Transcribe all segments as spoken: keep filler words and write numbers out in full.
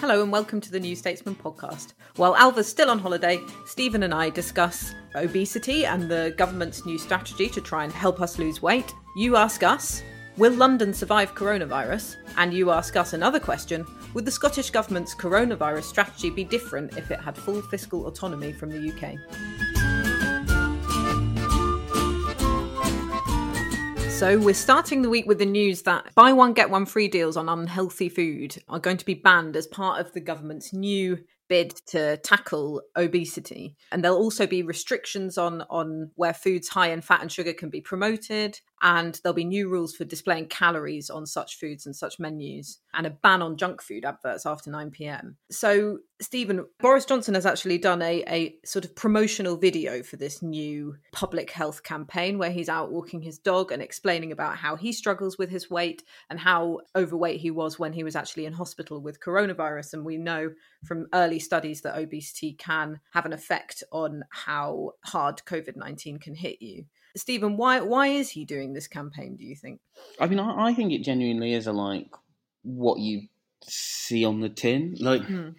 Hello and welcome to the New Statesman podcast. While Alva's still on holiday, Stephen and I discuss obesity and the government's new strategy to try and help us lose weight. You ask us, will London survive coronavirus? And you ask us another question, would the Scottish government's coronavirus strategy be different if it had full fiscal autonomy from the U K? So we're starting the week with the news that buy one, get one free deals on unhealthy food are going to be banned as part of the government's new bid to tackle obesity. And there'll also be restrictions on, on where foods high in fat and sugar can be promoted. And there'll be new rules for displaying calories on such foods and such menus, and a ban on junk food adverts after nine p.m. So, Stephen, Boris Johnson has actually done a, a sort of promotional video for this new public health campaign where he's out walking his dog and explaining about how he struggles with his weight and how overweight he was when he was actually in hospital with coronavirus. And we know from early studies that obesity can have an effect on how hard COVID nineteen can hit you. Stephen, why why is he doing this campaign, do you think? I mean, I, I think it genuinely is a, like, what you see on the tin. Like, mm.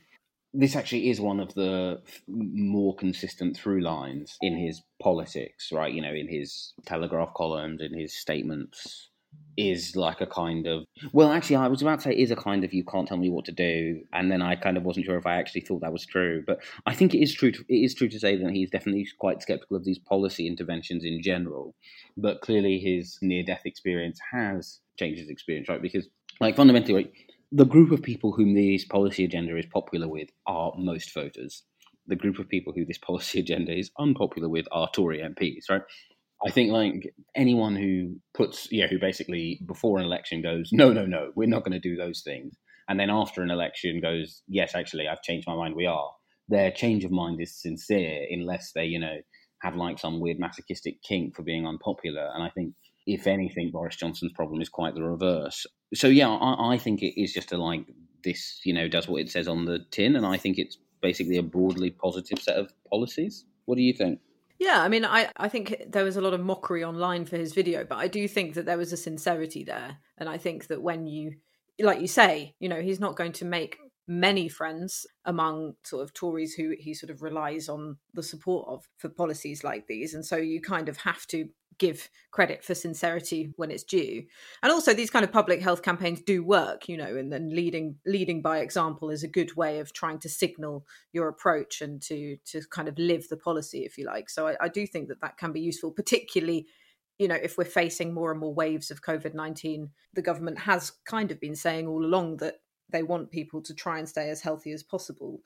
this actually is one of the more consistent through lines in his politics, right? You know, in his Telegraph columns, in his statements, is like a kind of... Well, actually, I was about to say is a kind of you can't tell me what to do, and then I kind of wasn't sure if I actually thought that was true. But I think it is true to, it is true to say that he's definitely quite sceptical of these policy interventions in general. But clearly his near-death experience has changed his experience, right? Because, like, fundamentally, right, the group of people whom this policy agenda is popular with are most voters. The group of people who this policy agenda is unpopular with are Tory M Ps, right? I think, like, anyone who puts, yeah, who basically before an election goes, no, no, no, we're not going to do those things. And then after an election goes, yes, actually, I've changed my mind, we are. Their change of mind is sincere unless they, you know, have like some weird masochistic kink for being unpopular. And I think, if anything, Boris Johnson's problem is quite the reverse. So, yeah, I, I think it is just a, like, this, you know, does what it says on the tin. And I think it's basically a broadly positive set of policies. What do you think? Yeah, I mean, I, I think there was a lot of mockery online for his video, but I do think that there was a sincerity there. And I think that when you, like you say, you know, he's not going to make many friends among sort of Tories who he sort of relies on the support of for policies like these. And so you kind of have to give credit for sincerity when it's due. And also these kind of public health campaigns do work, you know, and then leading leading by example is a good way of trying to signal your approach and to to kind of live the policy, if you like. So I, I do think that that can be useful, particularly, you know, if we're facing more and more waves of COVID nineteen. The government has kind of been saying all along that they want people to try and stay as healthy as possible.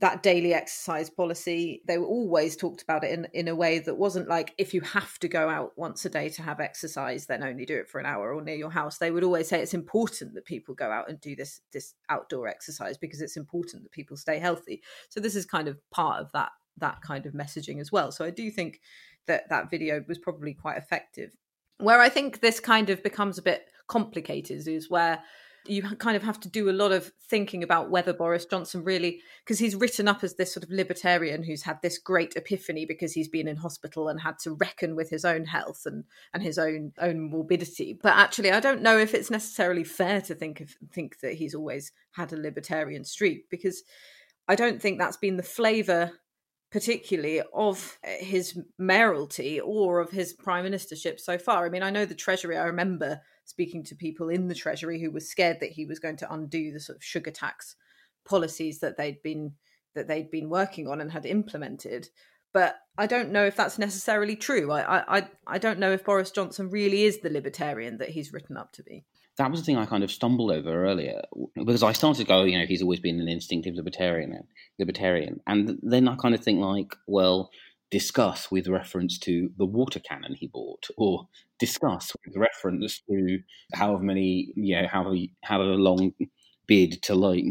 That daily exercise policy, they were always talked about it in, in a way that wasn't like, if you have to go out once a day to have exercise, then only do it for an hour or near your house. They would always say it's important that people go out and do this, this outdoor exercise because it's important that people stay healthy. So this is kind of part of that, that kind of messaging as well. So I do think that that video was probably quite effective. Where I think this kind of becomes a bit complicated is where you kind of have to do a lot of thinking about whether Boris Johnson really, because he's written up as this sort of libertarian who's had this great epiphany because he's been in hospital and had to reckon with his own health and, and his own own morbidity. But actually, I don't know if it's necessarily fair to think of, think that he's always had a libertarian streak, because I don't think that's been the flavour particularly of his mayoralty or of his prime ministership so far. I mean, I know the Treasury, I remember speaking to people in the Treasury who were scared that he was going to undo the sort of sugar tax policies that they'd been that they'd been working on and had implemented. But I don't know if that's necessarily true. I I I don't know if Boris Johnson really is the libertarian that he's written up to be. That was the thing I kind of stumbled over earlier, because I started to go, you know, he's always been an instinctive libertarian, libertarian. And then I kind of think like, well, discuss with reference to the water cannon he bought, or discuss with reference to however many, you know, however, however long bid to like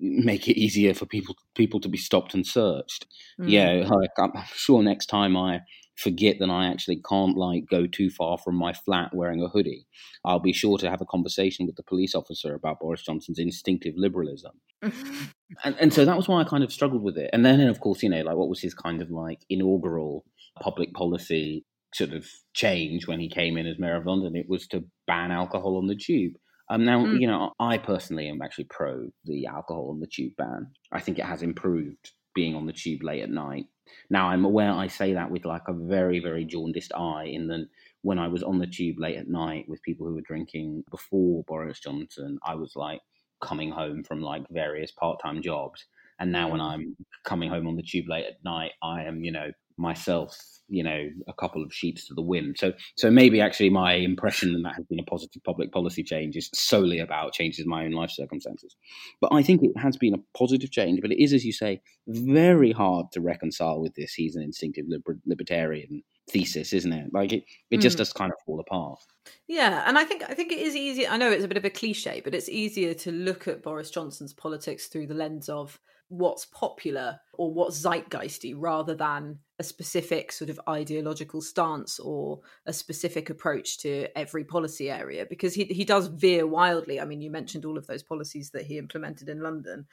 make it easier for people people to be stopped and searched. Mm. Yeah, like I'm sure next time I forget that I actually can't like go too far from my flat wearing a hoodie, I'll be sure to have a conversation with the police officer about Boris Johnson's instinctive liberalism. and, and so that was why I kind of struggled with it. And then, of course, you know, like what was his kind of like inaugural public policy sort of change when he came in as mayor of London? It was to ban alcohol on the tube. Um, now, mm. you know, I personally am actually pro the alcohol on the tube ban. I think it has improved being on the tube late at night. Now, I'm aware I say that with like a very, very jaundiced eye, in that when I was on the tube late at night with people who were drinking before Boris Johnson, I was like coming home from like various part-time jobs. And now when I'm coming home on the tube late at night, I am, you know, myself, you know, a couple of sheets to the wind. So so maybe actually my impression that that has been a positive public policy change is solely about changes in my own life circumstances. But I think it has been a positive change, but it is, as you say, very hard to reconcile with this he's an instinctive liber- libertarian thesis, isn't it? Like it, it just mm. does kind of fall apart. Yeah, and I think I think it is easier. I know it's a bit of a cliche, but it's easier to look at Boris Johnson's politics through the lens of what's popular or what's zeitgeisty, rather than a specific sort of ideological stance or a specific approach to every policy area, because he he does veer wildly. I mean, you mentioned all of those policies that he implemented in London,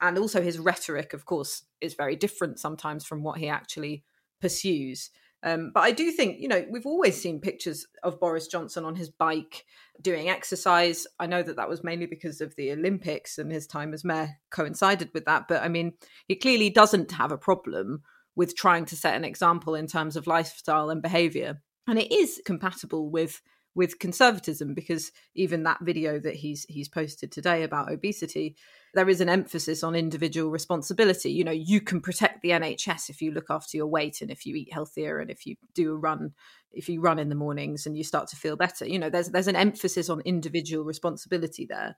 and also his rhetoric, of course, is very different sometimes from what he actually pursues. Um, but I do think, you know, we've always seen pictures of Boris Johnson on his bike doing exercise. I know that that was mainly because of the Olympics and his time as mayor coincided with that. But I mean, he clearly doesn't have a problem with trying to set an example in terms of lifestyle and behaviour. And it is compatible with with conservatism, because even that video that he's he's posted today about obesity, there is an emphasis on individual responsibility. You know, you can protect the N H S if you look after your weight and if you eat healthier and if you do a run, if you run in the mornings and you start to feel better. You know, there's there's an emphasis on individual responsibility there.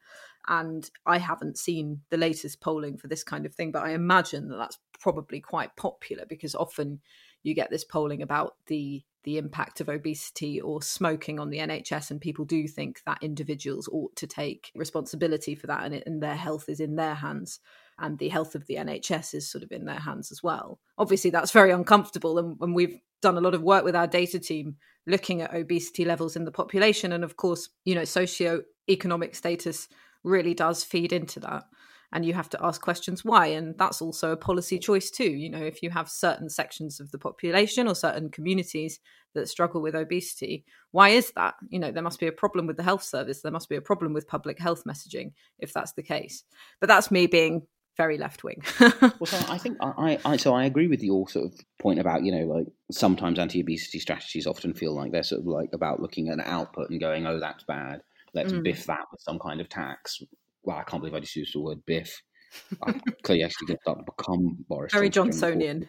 And I haven't seen the latest polling for this kind of thing, but I imagine that that's probably quite popular, because often you get this polling about the the impact of obesity or smoking on the N H S, and people do think that individuals ought to take responsibility for that, and, it, and their health is in their hands, and the health of the N H S is sort of in their hands as well. Obviously, that's very uncomfortable, and, and we've done a lot of work with our data team looking at obesity levels in the population, and of course, you know, socio-economic status really does feed into that. And you have to ask questions why. And that's also a policy choice too. You know, if you have certain sections of the population or certain communities that struggle with obesity, why is that? You know, there must be a problem with the health service. There must be a problem with public health messaging if that's the case. But that's me being very left wing. Well, so I think I, I so I agree with your sort of point about, you know, like sometimes anti-obesity strategies often feel like they're sort of like about looking at an output and going, oh, that's bad. Let's mm. biff that with some kind of tax. Well, I can't believe I just used the word biff. I'm clearly actually going to start to become Boris Very Johnson. Johnsonian.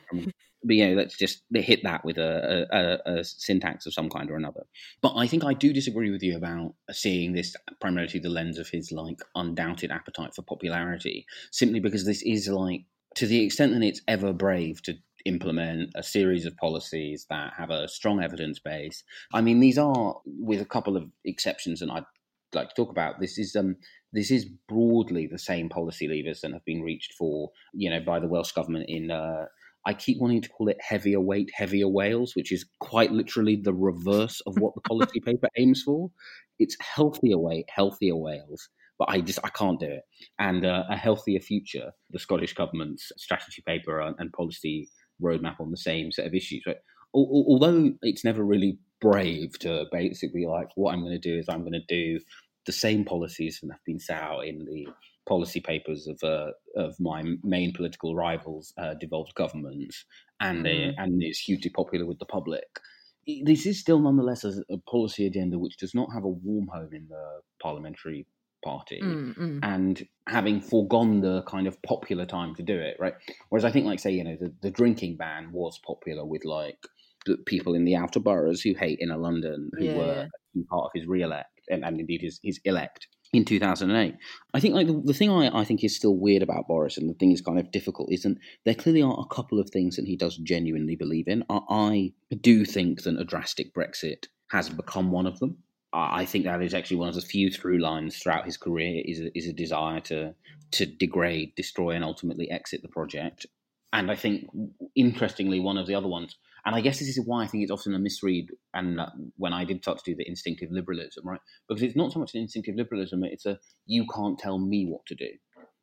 But, you know, let's just hit that with a, a, a syntax of some kind or another. But I think I do disagree with you about seeing this primarily through the lens of his, like, undoubted appetite for popularity, simply because this is, like, to the extent that it's ever brave to implement a series of policies that have a strong evidence base. I mean, these are, with a couple of exceptions, and I'd like to talk about, this is... um. This is broadly the same policy levers that have been reached for, you know, by the Welsh government in, uh, I keep wanting to call it heavier weight, heavier Wales, which is quite literally the reverse of what the policy paper aims for. It's healthier weight, healthier Wales, but I just, I can't do it. And uh, a healthier future, the Scottish government's strategy paper and policy roadmap on the same set of issues. But although it's never really brave to basically like, what I'm going to do is I'm going to do the same policies that have been set out in the policy papers of uh, of my main political rivals' uh, devolved governments, and mm. uh, and is hugely popular with the public. This is still nonetheless a, a policy agenda which does not have a warm home in the parliamentary party, mm, mm. and having foregone the kind of popular time to do it, right? Whereas I think, like, say, you know, the, the drinking ban was popular with, like, the people in the outer boroughs who hate inner London, who yeah, were yeah. part of his re-elect, and, and indeed his, his elect in two thousand eight. I think, like, the, the thing I, I think is still weird about Boris, and the thing is kind of difficult, is that there clearly are a couple of things that he does genuinely believe in. I, I do think that a drastic Brexit has become one of them. I think that is actually one of the few through lines throughout his career, is a, is a desire to to degrade, destroy, and ultimately exit the project. And I think, interestingly, one of the other ones, and I guess this is why I think it's often a misread, and uh, when I did start to do the instinctive liberalism, right? Because it's not so much an instinctive liberalism, it's a you can't tell me what to do.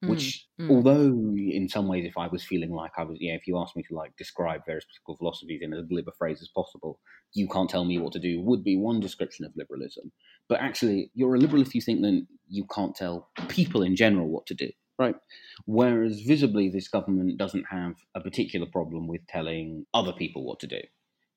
Which, mm, mm. although in some ways, if I was feeling like I was, yeah, if you asked me to, like, describe various political philosophies in as glib a phrase as possible, you can't tell me what to do would be one description of liberalism. But actually, you're a liberal if you think that you can't tell people in general what to do, right? Whereas visibly, this government doesn't have a particular problem with telling other people what to do.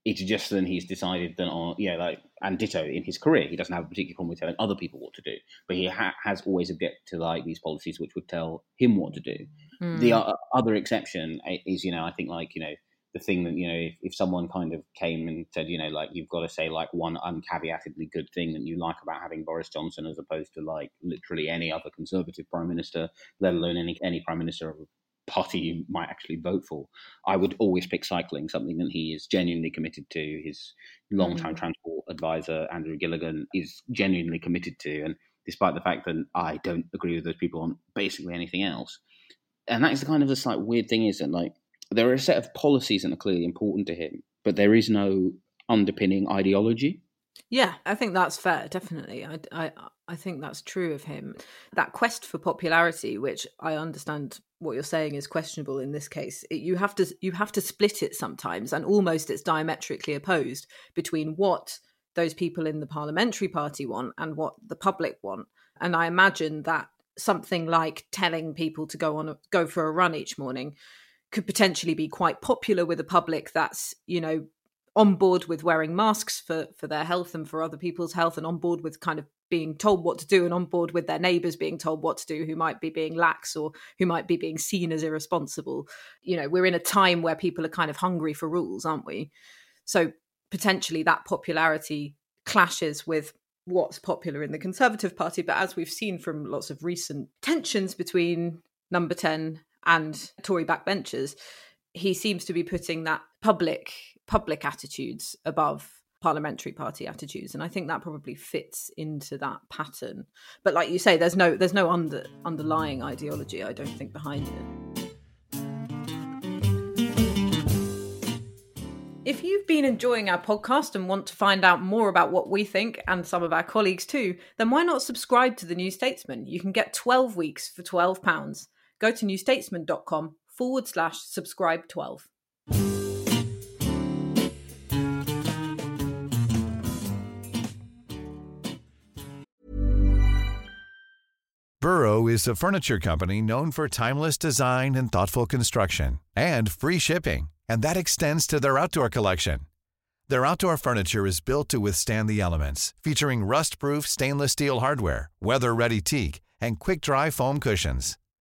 It's just then he's decided that, uh, yeah, like, and ditto in his career, he doesn't have a particular problem with telling other people what to do, but he ha- has always objected to, like, these policies which would tell him what to do. Mm. The uh, other exception is, you know, I think, like, you know, the thing that, you know, if, if someone kind of came and said, you know, like, you've got to say, like, one uncaveatedly good thing that you like about having Boris Johnson as opposed to, like, literally any other Conservative Prime Minister, let alone any, any Prime Minister of party you might actually vote for, I would always pick cycling, something that he is genuinely committed to. His longtime mm. transport advisor, Andrew Gilligan, is genuinely committed to. And despite the fact that I don't agree with those people on basically anything else. And that's the kind of the slight weird thing, isn't like there are a set of policies that are clearly important to him, but there is no underpinning ideology. Yeah, I think that's fair, definitely. I, I, I think that's true of him. That quest for popularity, which I understand what you're saying is questionable in this case, it, you have to you have to split it sometimes, and almost it's diametrically opposed between what those people in the parliamentary party want and what the public want. And I imagine that something like telling people to go on a, go for a run each morning could potentially be quite popular with a public that's, you know, on board with wearing masks for, for their health and for other people's health, and on board with kind of being told what to do, and on board with their neighbours being told what to do, who might be being lax or who might be being seen as irresponsible. You know, we're in a time where people are kind of hungry for rules, aren't we? So potentially that popularity clashes with what's popular in the Conservative Party. But as we've seen from lots of recent tensions between Number ten and Tory backbenchers, he seems to be putting that public public attitudes above parliamentary party attitudes, and I think that probably fits into that pattern. But like you say, there's no there's no under, underlying ideology, I don't think, behind it. If you've been enjoying our podcast and want to find out more about what we think, and some of our colleagues too, then why not subscribe to The New Statesman? You can get twelve weeks for twelve pounds. Go to newstatesman.com forward slash subscribe 12. Burrow is a furniture company known for timeless design and thoughtful construction, and free shipping, and that extends to their outdoor collection. Their outdoor furniture is built to withstand the elements, featuring rust-proof stainless steel hardware, weather-ready teak, and quick-dry foam cushions.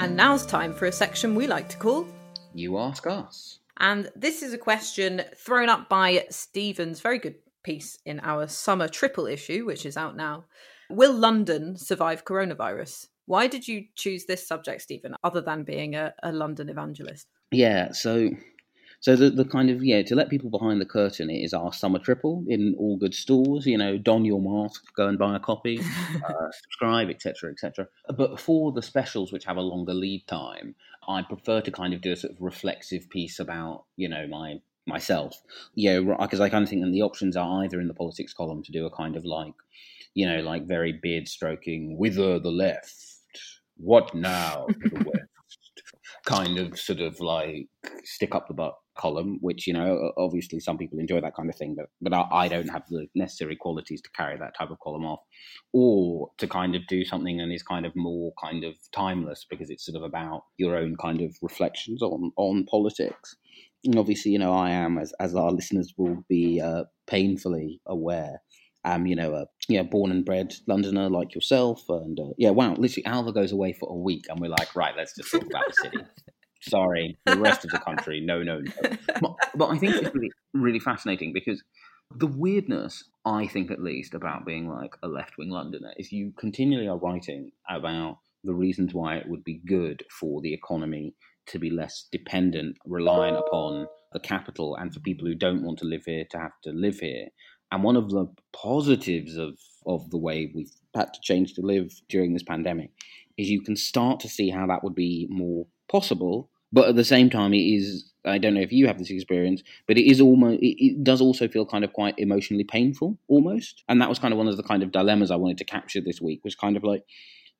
And now's time for a section we like to call You Ask Us. And this is a question thrown up by Stephen's very good piece in our summer triple issue, which is out now. Will London survive coronavirus? Why did you choose this subject, Stephen, other than being a, a London evangelist? Yeah, so So the, the kind of, yeah, to let people behind the curtain, it is our summer triple in all good stores. You know, don your mask, go and buy a copy, uh, subscribe, et cetera, et cetera. But for the specials, which have a longer lead time, I prefer to kind of do a sort of reflexive piece about, you know, my myself. Yeah, because I kind of think that the options are either in the politics column to do a kind of like, you know, like very beard stroking, whither the left, what now to the west, kind of sort of like stick up the butt column, which, you know, obviously some people enjoy that kind of thing, but, but I don't have the necessary qualities to carry that type of column off, or to kind of do something and is kind of more kind of timeless because it's sort of about your own kind of reflections on, on politics. And obviously, you know, I am, as as our listeners will be uh, painfully aware, um, you know, a yeah, born and bred Londoner like yourself. And uh, yeah, wow, literally Alva goes away for a week and we're like, right, let's just talk about the city. Sorry, the rest of the country, no, no, no. But, but I think it's really, really fascinating because the weirdness, I think at least, about being like a left-wing Londoner is you continually are writing about the reasons why it would be good for the economy to be less dependent, reliant upon the capital, and for people who don't want to live here to have to live here. And one of the positives of, of the way we've had to change to live during this pandemic is you can start to see how that would be more possible. But at the same time, it is, I don't know if you have this experience, but it is almost, it, it does also feel kind of quite emotionally painful almost. And that was kind of one of the kind of dilemmas I wanted to capture this week, was kind of like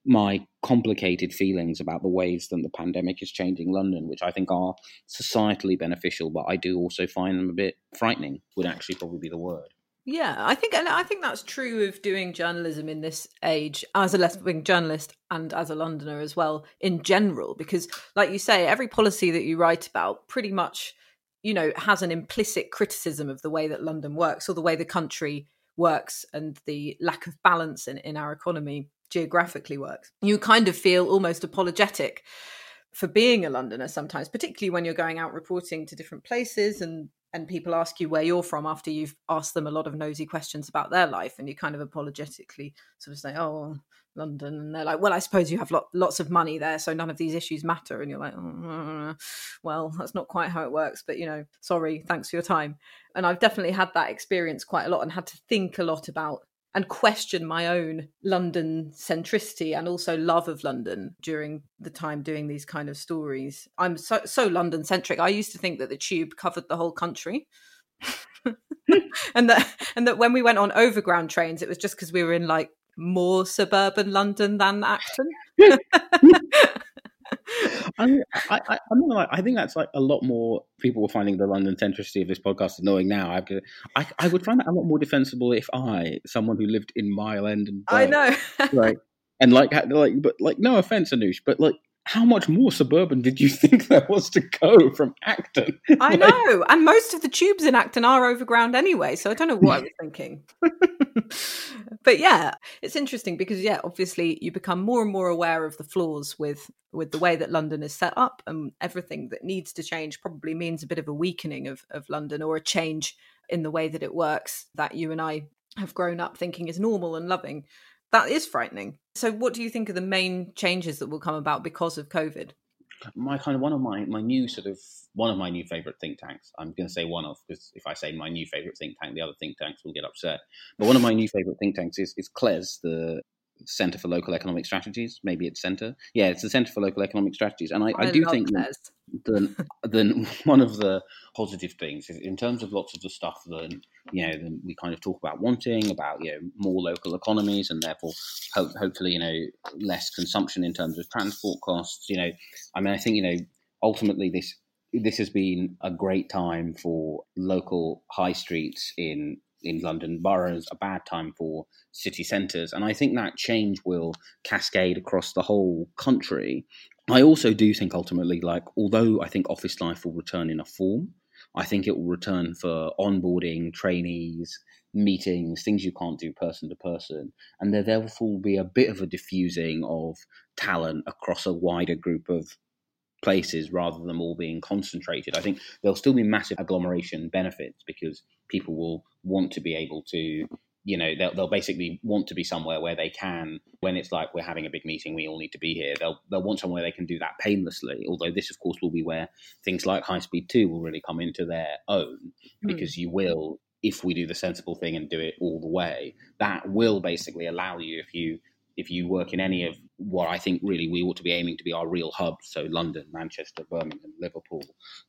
my complicated feelings about the ways that the pandemic is changing London, which I think are societally beneficial, but I do also find them a bit frightening, would actually probably be the word. Yeah, I think, and I think that's true of doing journalism in this age as a left-wing journalist and as a Londoner as well in general, because like you say, every policy that you write about pretty much, you know, has an implicit criticism of the way that London works or the way the country works and the lack of balance in, in our economy geographically works. You kind of feel almost apologetic for being a Londoner sometimes, particularly when you're going out reporting to different places and and people ask you where you're from after you've asked them a lot of nosy questions about their life, and you kind of apologetically sort of say, oh, London. And they're like, well, I suppose you have lot, lots of money there, so none of these issues matter. And you're like, oh, well, that's not quite how it works, but, you know, sorry, thanks for your time. And I've definitely had that experience quite a lot and had to think a lot about and question my own London centricity and also love of London during the time doing these kind of stories. I'm so, so London centric. I used to think that the tube covered the whole country. and that and that when we went on overground trains, it was just because we were in like more suburban London than Acton. I mean, I, I, I, mean, I think that's like a lot more people were finding the London centricity of this podcast annoying now. I, I, I would find that a lot more defensible if I, someone who lived in Mile End and Burke, I know, right, and like, like, but like, no offense, Anoosh, but like, how much more suburban did you think there was to go from Acton? I like, know, and most of the tubes in Acton are overground anyway, so I don't know what I was thinking. But yeah, it's interesting because, yeah, obviously you become more and more aware of the flaws with, with the way that London is set up, and everything that needs to change probably means a bit of a weakening of, of London, or a change in the way that it works that you and I have grown up thinking is normal and loving. That is frightening. So what do you think are the main changes that will come about because of COVID? My kind of one of my, my new sort of one of my new favourite think tanks. I'm going to say one of, because if I say my new favourite think tank, the other think tanks will get upset. But one of my new favourite think tanks is, is C L E S, the Centre for Local Economic Strategies. Maybe it's Centre. Yeah, it's the Centre for Local Economic Strategies. And I, I, I do think that the, the, one of the positive things is in terms of lots of the stuff that, you know, that we kind of talk about wanting, about, you know, more local economies and therefore ho- hopefully, you know, less consumption in terms of transport costs. You know, I mean, I think, you know, ultimately this this has been a great time for local high streets in in London boroughs, a bad time for city centres. And I think that change will cascade across the whole country. I also do think ultimately, like, although I think office life will return in a form, I think it will return for onboarding, trainees, meetings, things you can't do person to person. And there therefore will be a bit of a diffusing of talent across a wider group of places rather than all being concentrated. I think there'll still be massive agglomeration benefits because people will want to be able to you know, they'll, they'll basically want to be somewhere where they can, when it's like, we're having a big meeting, we all need to be here. They'll they'll want somewhere they can do that painlessly. Although this, of course, will be where things like high speed two will really come into their own, because mm. you will, if we do the sensible thing and do it all the way, that will basically allow you, if you if you work in any of what I think really we ought to be aiming to be our real hubs, so London, Manchester, Birmingham, Liverpool,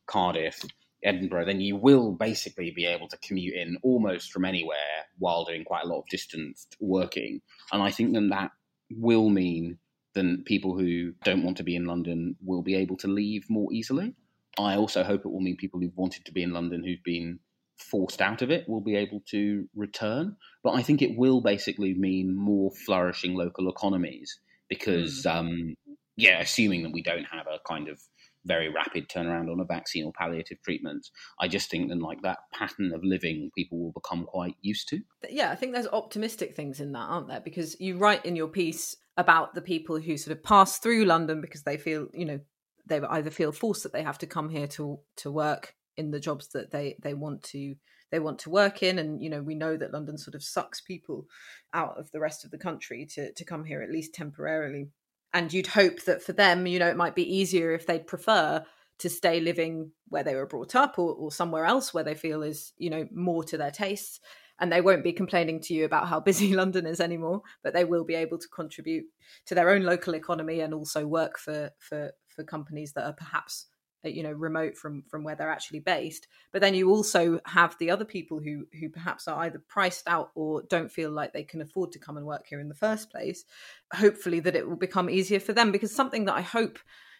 Cardiff, Edinburgh, then you will basically be able to commute in almost from anywhere while doing quite a lot of distanced working. And I think then that will mean then people who don't want to be in London will be able to leave more easily. I also hope it will mean people who've wanted to be in London, who've been forced out of it, will be able to return. But I think it will basically mean more flourishing local economies because, mm. um, yeah, assuming that we don't have a kind of very rapid turnaround on a vaccine or palliative treatments, I just think then like that pattern of living people will become quite used to. Yeah, I think there's optimistic things in that, aren't there? Because you write in your piece about the people who sort of pass through London because they feel, you know, they either feel forced that they have to come here to to work in the jobs that they they want to they want to work in, and you know, we know that London sort of sucks people out of the rest of the country to to come here, at least temporarily. And you'd hope that for them, you know, it might be easier if they'd prefer to stay living where they were brought up, or, or somewhere else where they feel is, you know, more to their tastes. And they won't be complaining to you about how busy London is anymore, but they will be able to contribute to their own local economy and also work for for, for companies that are perhaps, you know, remote from, from where they're actually based. But then you also have the other people who who perhaps are either priced out or don't feel like they can afford to come and work here in the first place. Hopefully that it will become easier for them, because something that I hope,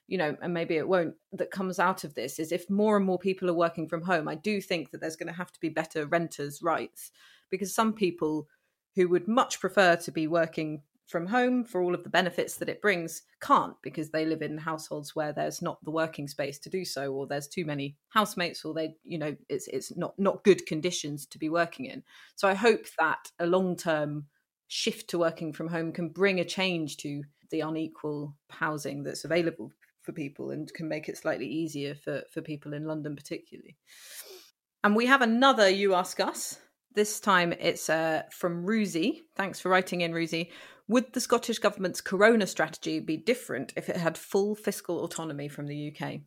you know, and maybe it won't, that comes out of this is if more and more people are working from home, I do think that there's going to have to be better renters' rights, because some people who would much prefer to be working from home for all of the benefits that it brings can't, because they live in households where there's not the working space to do so, or there's too many housemates, or they, you know, it's it's not not good conditions to be working in. So I hope that a long-term shift to working from home can bring a change to the unequal housing that's available for people and can make it slightly easier for for people in London particularly. And we have another You Ask Us. This time it's uh, from Ruzi. Thanks for writing in, Ruzi. Would the Scottish Government's corona strategy be different if it had full fiscal autonomy from the U K?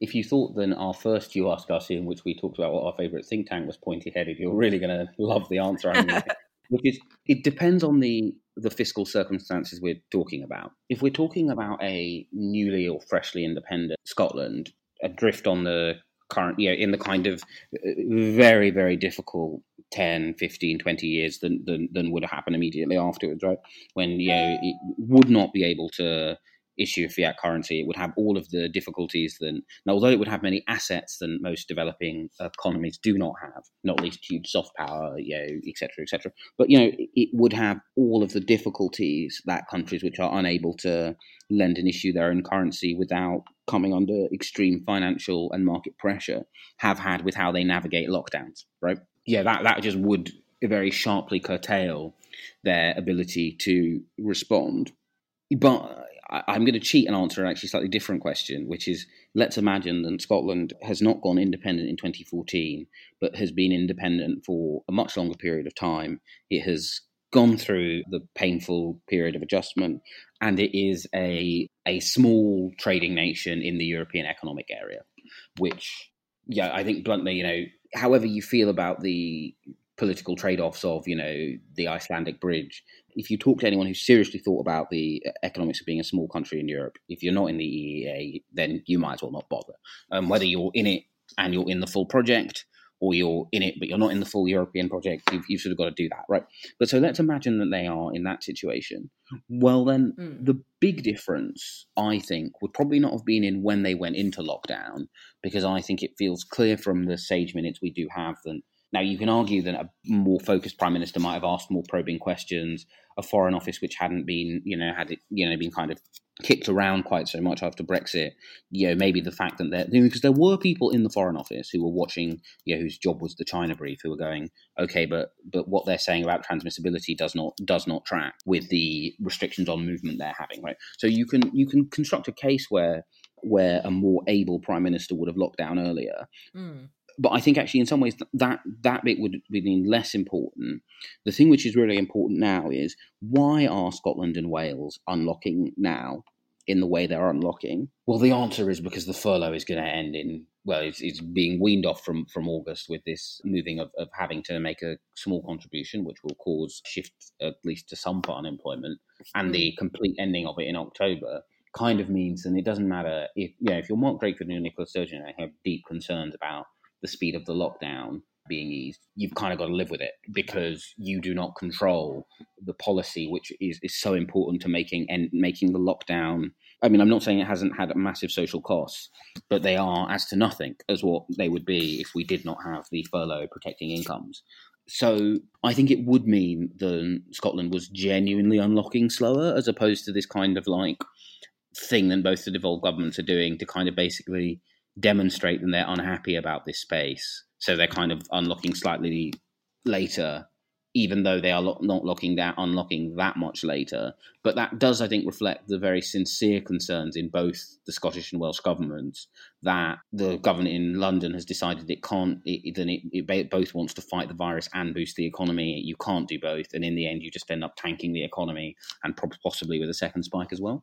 If you thought then our first You Ask Us, in which we talked about what our favourite think tank was pointy-headed, you're really going to love the answer I'm going to get. Because it depends on the, the fiscal circumstances we're talking about. If we're talking about a newly or freshly independent Scotland, adrift on the current, you know, in the kind of very, very difficult ten, fifteen, twenty years than, than, than would happen immediately afterwards, right? When, you know, it would not be able to issue fiat currency. It would have all of the difficulties that, now, although it would have many assets than most developing economies do not have, not least huge soft power, you know, et cetera, et cetera. But, you know, it would have all of the difficulties that countries which are unable to lend and issue their own currency without coming under extreme financial and market pressure have had with how they navigate lockdowns, right? Yeah, that, that just would very sharply curtail their ability to respond. But I, I'm going to cheat and answer an actually slightly different question, which is, let's imagine that Scotland has not gone independent in twenty fourteen, but has been independent for a much longer period of time. It has gone through the painful period of adjustment, and it is a a small trading nation in the European Economic Area, which, yeah, I think bluntly, you know, however you feel about the political trade-offs of, you know, the Icelandic bridge, if you talk to anyone who seriously thought about the economics of being a small country in Europe, if you're not in the E E A, then you might as well not bother. Um, whether you're in it and you're in the full project, or you're in it but you're not in the full European project, you've, you've sort of got to do that, right? But so let's imagine that they are in that situation. Well, then mm. the big difference, I think, would probably not have been in when they went into lockdown, because I think it feels clear from the Sage minutes we do have that. Now, you can argue that a more focused prime minister might have asked more probing questions, a foreign office which hadn't been, you know, had it, you know, been kind of kicked around quite so much after Brexit. You know, maybe the fact that there, because there were people in the foreign office who were watching, you know, whose job was the China brief, who were going, okay, but but what they're saying about transmissibility does not does not track with the restrictions on movement they're having, right? So you can you can construct a case where where a more able prime minister would have locked down earlier. Mm. But I think actually in some ways that that bit would have been less important. The thing which is really important now is, why are Scotland and Wales unlocking now in the way they're unlocking? Well, the answer is because the furlough is going to end in, well, it's, it's being weaned off from, from August with this moving of, of having to make a small contribution, which will cause shift at least to some part unemployment, and the complete ending of it in October kind of means, and it doesn't matter if, you know, if you're Mark Drakeford and you're Nicola Sturgeon and have deep concerns about the speed of the lockdown being eased, you've kind of got to live with it, because you do not control the policy, which is, is so important to making and making the lockdown. I mean, I'm not saying it hasn't had massive social costs, but they are as to nothing as what they would be if we did not have the furlough protecting incomes. So I think it would mean that Scotland was genuinely unlocking slower, as opposed to this kind of like thing that both the devolved governments are doing to kind of basically demonstrate that they're unhappy about this space. So they're kind of unlocking slightly later, even though they are lo- not locking that, unlocking that much later. But that does, I think, reflect the very sincere concerns in both the Scottish and Welsh governments that the government in London has decided it can't, it, then it, it both wants to fight the virus and boost the economy. You can't do both. And in the end, you just end up tanking the economy and pro- possibly with a second spike as well.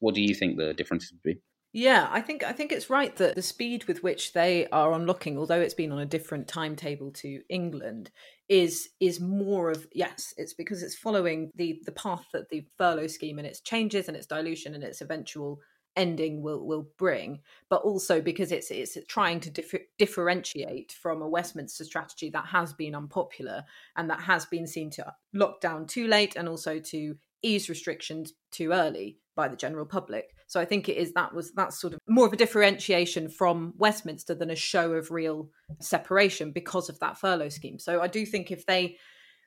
What do you think the differences would be? Yeah, I think I think it's right that the speed with which they are unlocking, although it's been on a different timetable to England, is is more of, yes, it's because it's following the, the path that the furlough scheme and its changes and its dilution and its eventual ending will will bring, but also because it's it's trying to dif- differentiate from a Westminster strategy that has been unpopular and that has been seen to lock down too late and also to ease restrictions too early by the general public. So I think it is that was that's sort of more of a differentiation from Westminster than a show of real separation because of that furlough scheme. So I do think if they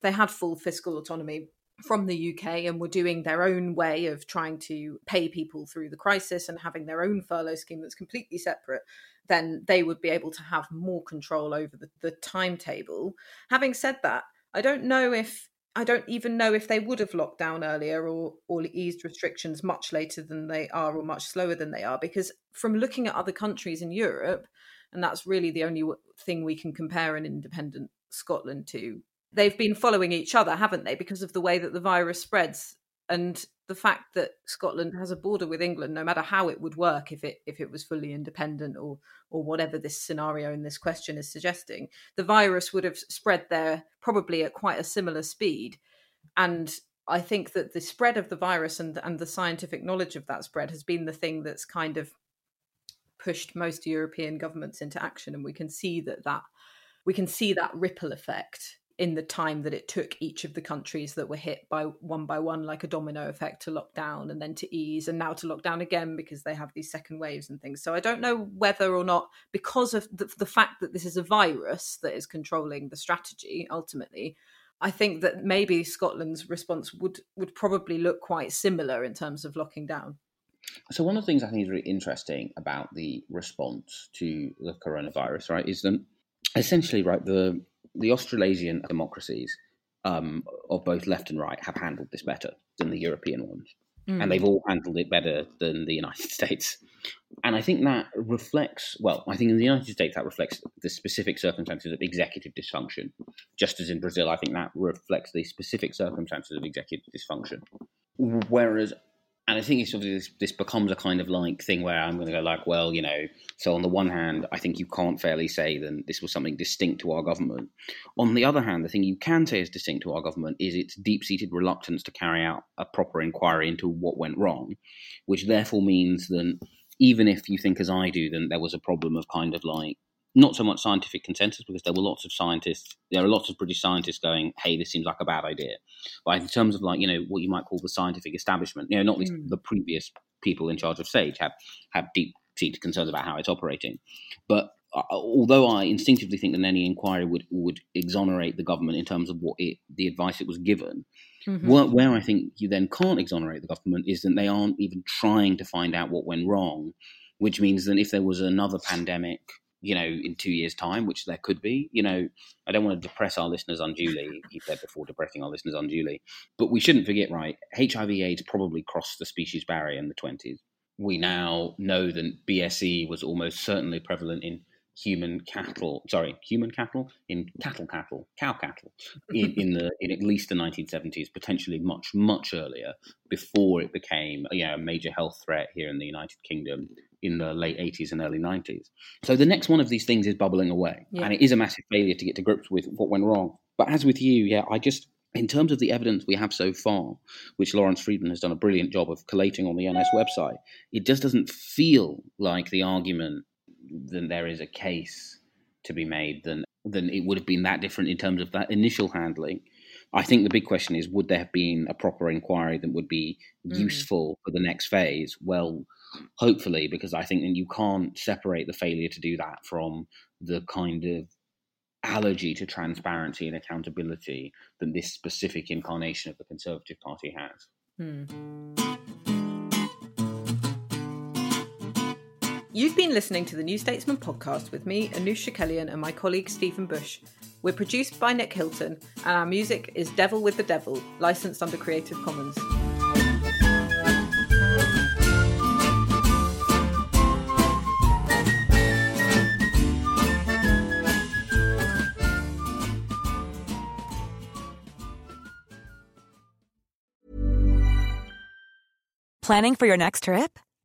they had full fiscal autonomy from the U K and were doing their own way of trying to pay people through the crisis and having their own furlough scheme that's completely separate, then they would be able to have more control over the, the timetable. Having said that, I don't know if I don't even know if they would have locked down earlier or, or eased restrictions much later than they are or much slower than they are, because from looking at other countries in Europe, and that's really the only thing we can compare an independent Scotland to, they've been following each other, haven't they, because of the way that the virus spreads and the fact that Scotland has a border with England, no matter how it would work if it if it was fully independent or or whatever this scenario in this question is suggesting, the virus would have spread there probably at quite a similar speed. And I think that the spread of the virus and and the scientific knowledge of that spread has been the thing that's kind of pushed most European governments into action. And we can see that that we can see that ripple effect in the time that it took each of the countries that were hit by one by one, like a domino effect, to lock down and then to ease and now to lock down again because they have these second waves and things. So I don't know whether or not, because of the, the fact that this is a virus that is controlling the strategy, ultimately, I think that maybe Scotland's response would, would probably look quite similar in terms of locking down. So one of the things I think is really interesting about the response to the coronavirus, right, is that essentially, right, the The Australasian democracies um, of both left and right have handled this better than the European ones. Mm. And they've all handled it better than the United States. And I think that reflects, well, I think in the United States that reflects the specific circumstances of executive dysfunction. Just as in Brazil, I think that reflects the specific circumstances of executive dysfunction. Whereas, and I think it's sort of this, this becomes a kind of like thing where I'm going to go like, well, you know, so on the one hand, I think you can't fairly say that this was something distinct to our government. On the other hand, the thing you can say is distinct to our government is its deep-seated reluctance to carry out a proper inquiry into what went wrong, which therefore means that even if you think as I do, then there was a problem of kind of like, not so much scientific consensus, because there were lots of scientists, there are lots of British scientists going, hey, this seems like a bad idea. But in terms of like, you know, what you might call the scientific establishment, you know, not least mm. the previous people in charge of Sage have, have deep-seated concerns about how it's operating. But uh, although I instinctively think that any inquiry would, would exonerate the government in terms of what it, the advice it was given, mm-hmm. where, where I think you then can't exonerate the government is that they aren't even trying to find out what went wrong, which means that if there was another pandemic, you know, in two years' time, which there could be, you know, I don't want to depress our listeners unduly. He said before, depressing our listeners unduly. But we shouldn't forget, right, H I V AIDS probably crossed the species barrier in the twenties. We now know that B S E was almost certainly prevalent in human cattle, sorry, human cattle, in cattle cattle, cow cattle, in, in the in at least the nineteen seventies, potentially much, much earlier, before it became you know, a major health threat here in the United Kingdom in the late eighties and early nineties. So the next one of these things is bubbling away, yeah. and it is a massive failure to get to grips with what went wrong. But as with you, yeah, I just, in terms of the evidence we have so far, which Lawrence Friedman has done a brilliant job of collating on the N S website, it just doesn't feel like the argument then there is a case to be made, then then it would have been that different in terms of that initial handling. I think the big question is, would there have been a proper inquiry that would be mm. useful for the next phase? Well, hopefully, because I think then you can't separate the failure to do that from the kind of allergy to transparency and accountability that this specific incarnation of the Conservative Party has. Mm. You've been listening to the New Statesman podcast with me, Anoosh Chakelian, and my colleague Stephen Bush. We're produced by Nick Hilton, and our music is Devil with the Devil, licensed under Creative Commons. Planning for your next trip?